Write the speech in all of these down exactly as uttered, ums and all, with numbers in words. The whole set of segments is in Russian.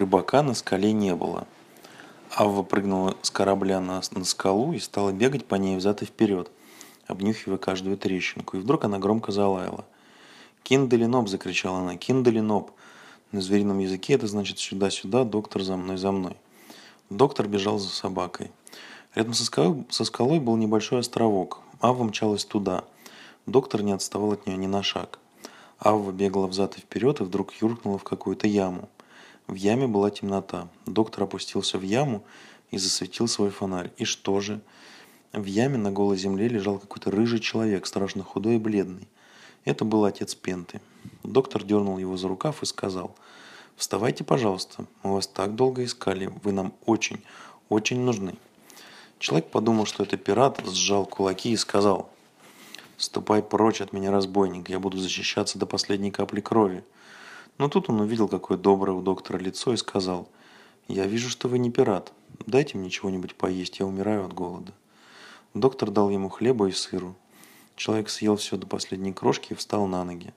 рыбака на скале не было. Авва прыгнула с корабля на, на скалу и стала бегать по ней взад и вперед, обнюхивая каждую трещинку. И вдруг она громко залаяла. «Киндалиноп!» – закричала она. «Киндалиноп!» На зверином языке это значит «сюда-сюда, доктор, за мной, за мной». Доктор бежал за собакой. Рядом со скалой, со скалой был небольшой островок. Авва мчалась туда. Доктор не отставал от нее ни на шаг. Авва бегала взад и вперед и вдруг юркнула в какую-то яму. В яме была темнота. Доктор опустился в яму и засветил свой фонарь. И что же? В яме на голой земле лежал какой-то рыжий человек, страшно худой и бледный. Это был отец Пенты. Доктор дернул его за рукав и сказал: «Вставайте, пожалуйста, мы вас так долго искали, вы нам очень, очень нужны». Человек подумал, что это пират, сжал кулаки и сказал: «Ступай прочь от меня, разбойник, я буду защищаться до последней капли крови». Но тут он увидел, какое доброе у доктора лицо, и сказал: «Я вижу, что вы не пират, дайте мне чего-нибудь поесть, я умираю от голода». Доктор дал ему хлеба и сыру. Человек съел все до последней крошки и встал на ноги.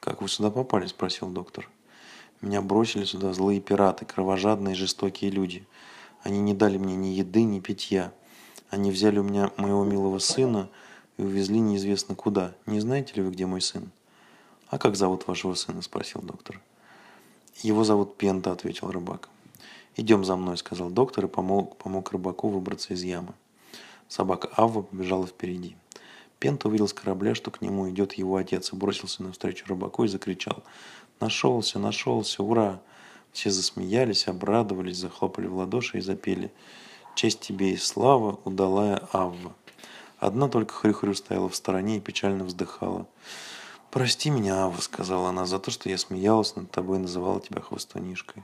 «Как вы сюда попали?» – спросил доктор. «Меня бросили сюда злые пираты, кровожадные и жестокие люди. Они не дали мне ни еды, ни питья. Они взяли у меня моего милого сына и увезли неизвестно куда. Не знаете ли вы, где мой сын?» «А как зовут вашего сына?» – спросил доктор. «Его зовут Пента», – ответил рыбак. «Идем за мной», – сказал доктор и помог, помог рыбаку выбраться из ямы. Собака Авва побежала впереди. Пента увидел с корабля, что к нему идет его отец, и бросился навстречу рыбаку и закричал: «Нашелся, нашелся, ура!» Все засмеялись, обрадовались, захлопали в ладоши и запели: «Честь тебе и слава, удалая Авва». Одна только Хрю-Хрю стояла в стороне и печально вздыхала. «Прости меня, Авва», — сказала она, — «за то, что я смеялась над тобой и называла тебя хвостунишкой».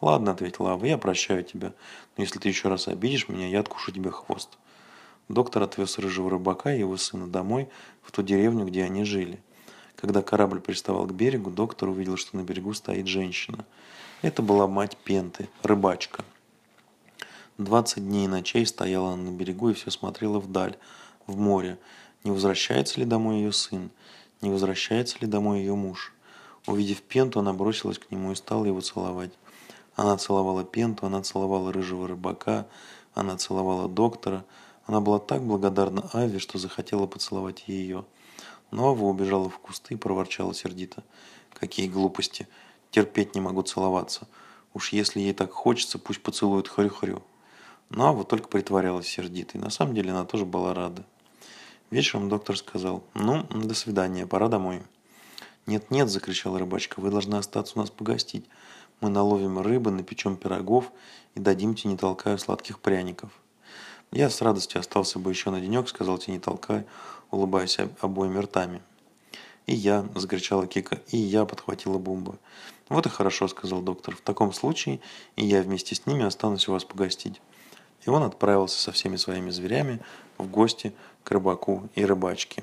«Ладно», — ответила Авва, — «я прощаю тебя, но если ты еще раз обидишь меня, я откушу тебе хвост». Доктор отвез рыжего рыбака и его сына домой, в ту деревню, где они жили. Когда корабль приставал к берегу, доктор увидел, что на берегу стоит женщина. Это была мать Пенты, рыбачка. Двадцать дней и ночей стояла она на берегу и все смотрела вдаль, в море. Не возвращается ли домой ее сын? Не возвращается ли домой ее муж? Увидев Пенту, она бросилась к нему и стала его целовать. Она целовала Пенту, она целовала рыжего рыбака, она целовала доктора. Она была так благодарна Авве, что захотела поцеловать ее. Но Авва убежала в кусты и проворчала сердито: «Какие глупости! Терпеть не могу целоваться. Уж если ей так хочется, пусть поцелует Хрю-Хрю». Но Авва только притворялась сердитой. На самом деле она тоже была рада. Вечером доктор сказал: «Ну, до свидания, пора домой». «Нет-нет», – закричала рыбачка, – «вы должны остаться у нас погостить. Мы наловим рыбы, напечем пирогов и дадим Тянитолкаю сладких пряников». «Я с радостью остался бы еще на денек», – сказал Тянитолкай, улыбаясь обоими ртами. «И я», – закричала Кика, – «и я», – подхватила Бумба. «Вот и хорошо», – сказал доктор, – «в таком случае и я вместе с ними останусь у вас погостить». И он отправился со всеми своими зверями в гости к рыбаку и рыбачке.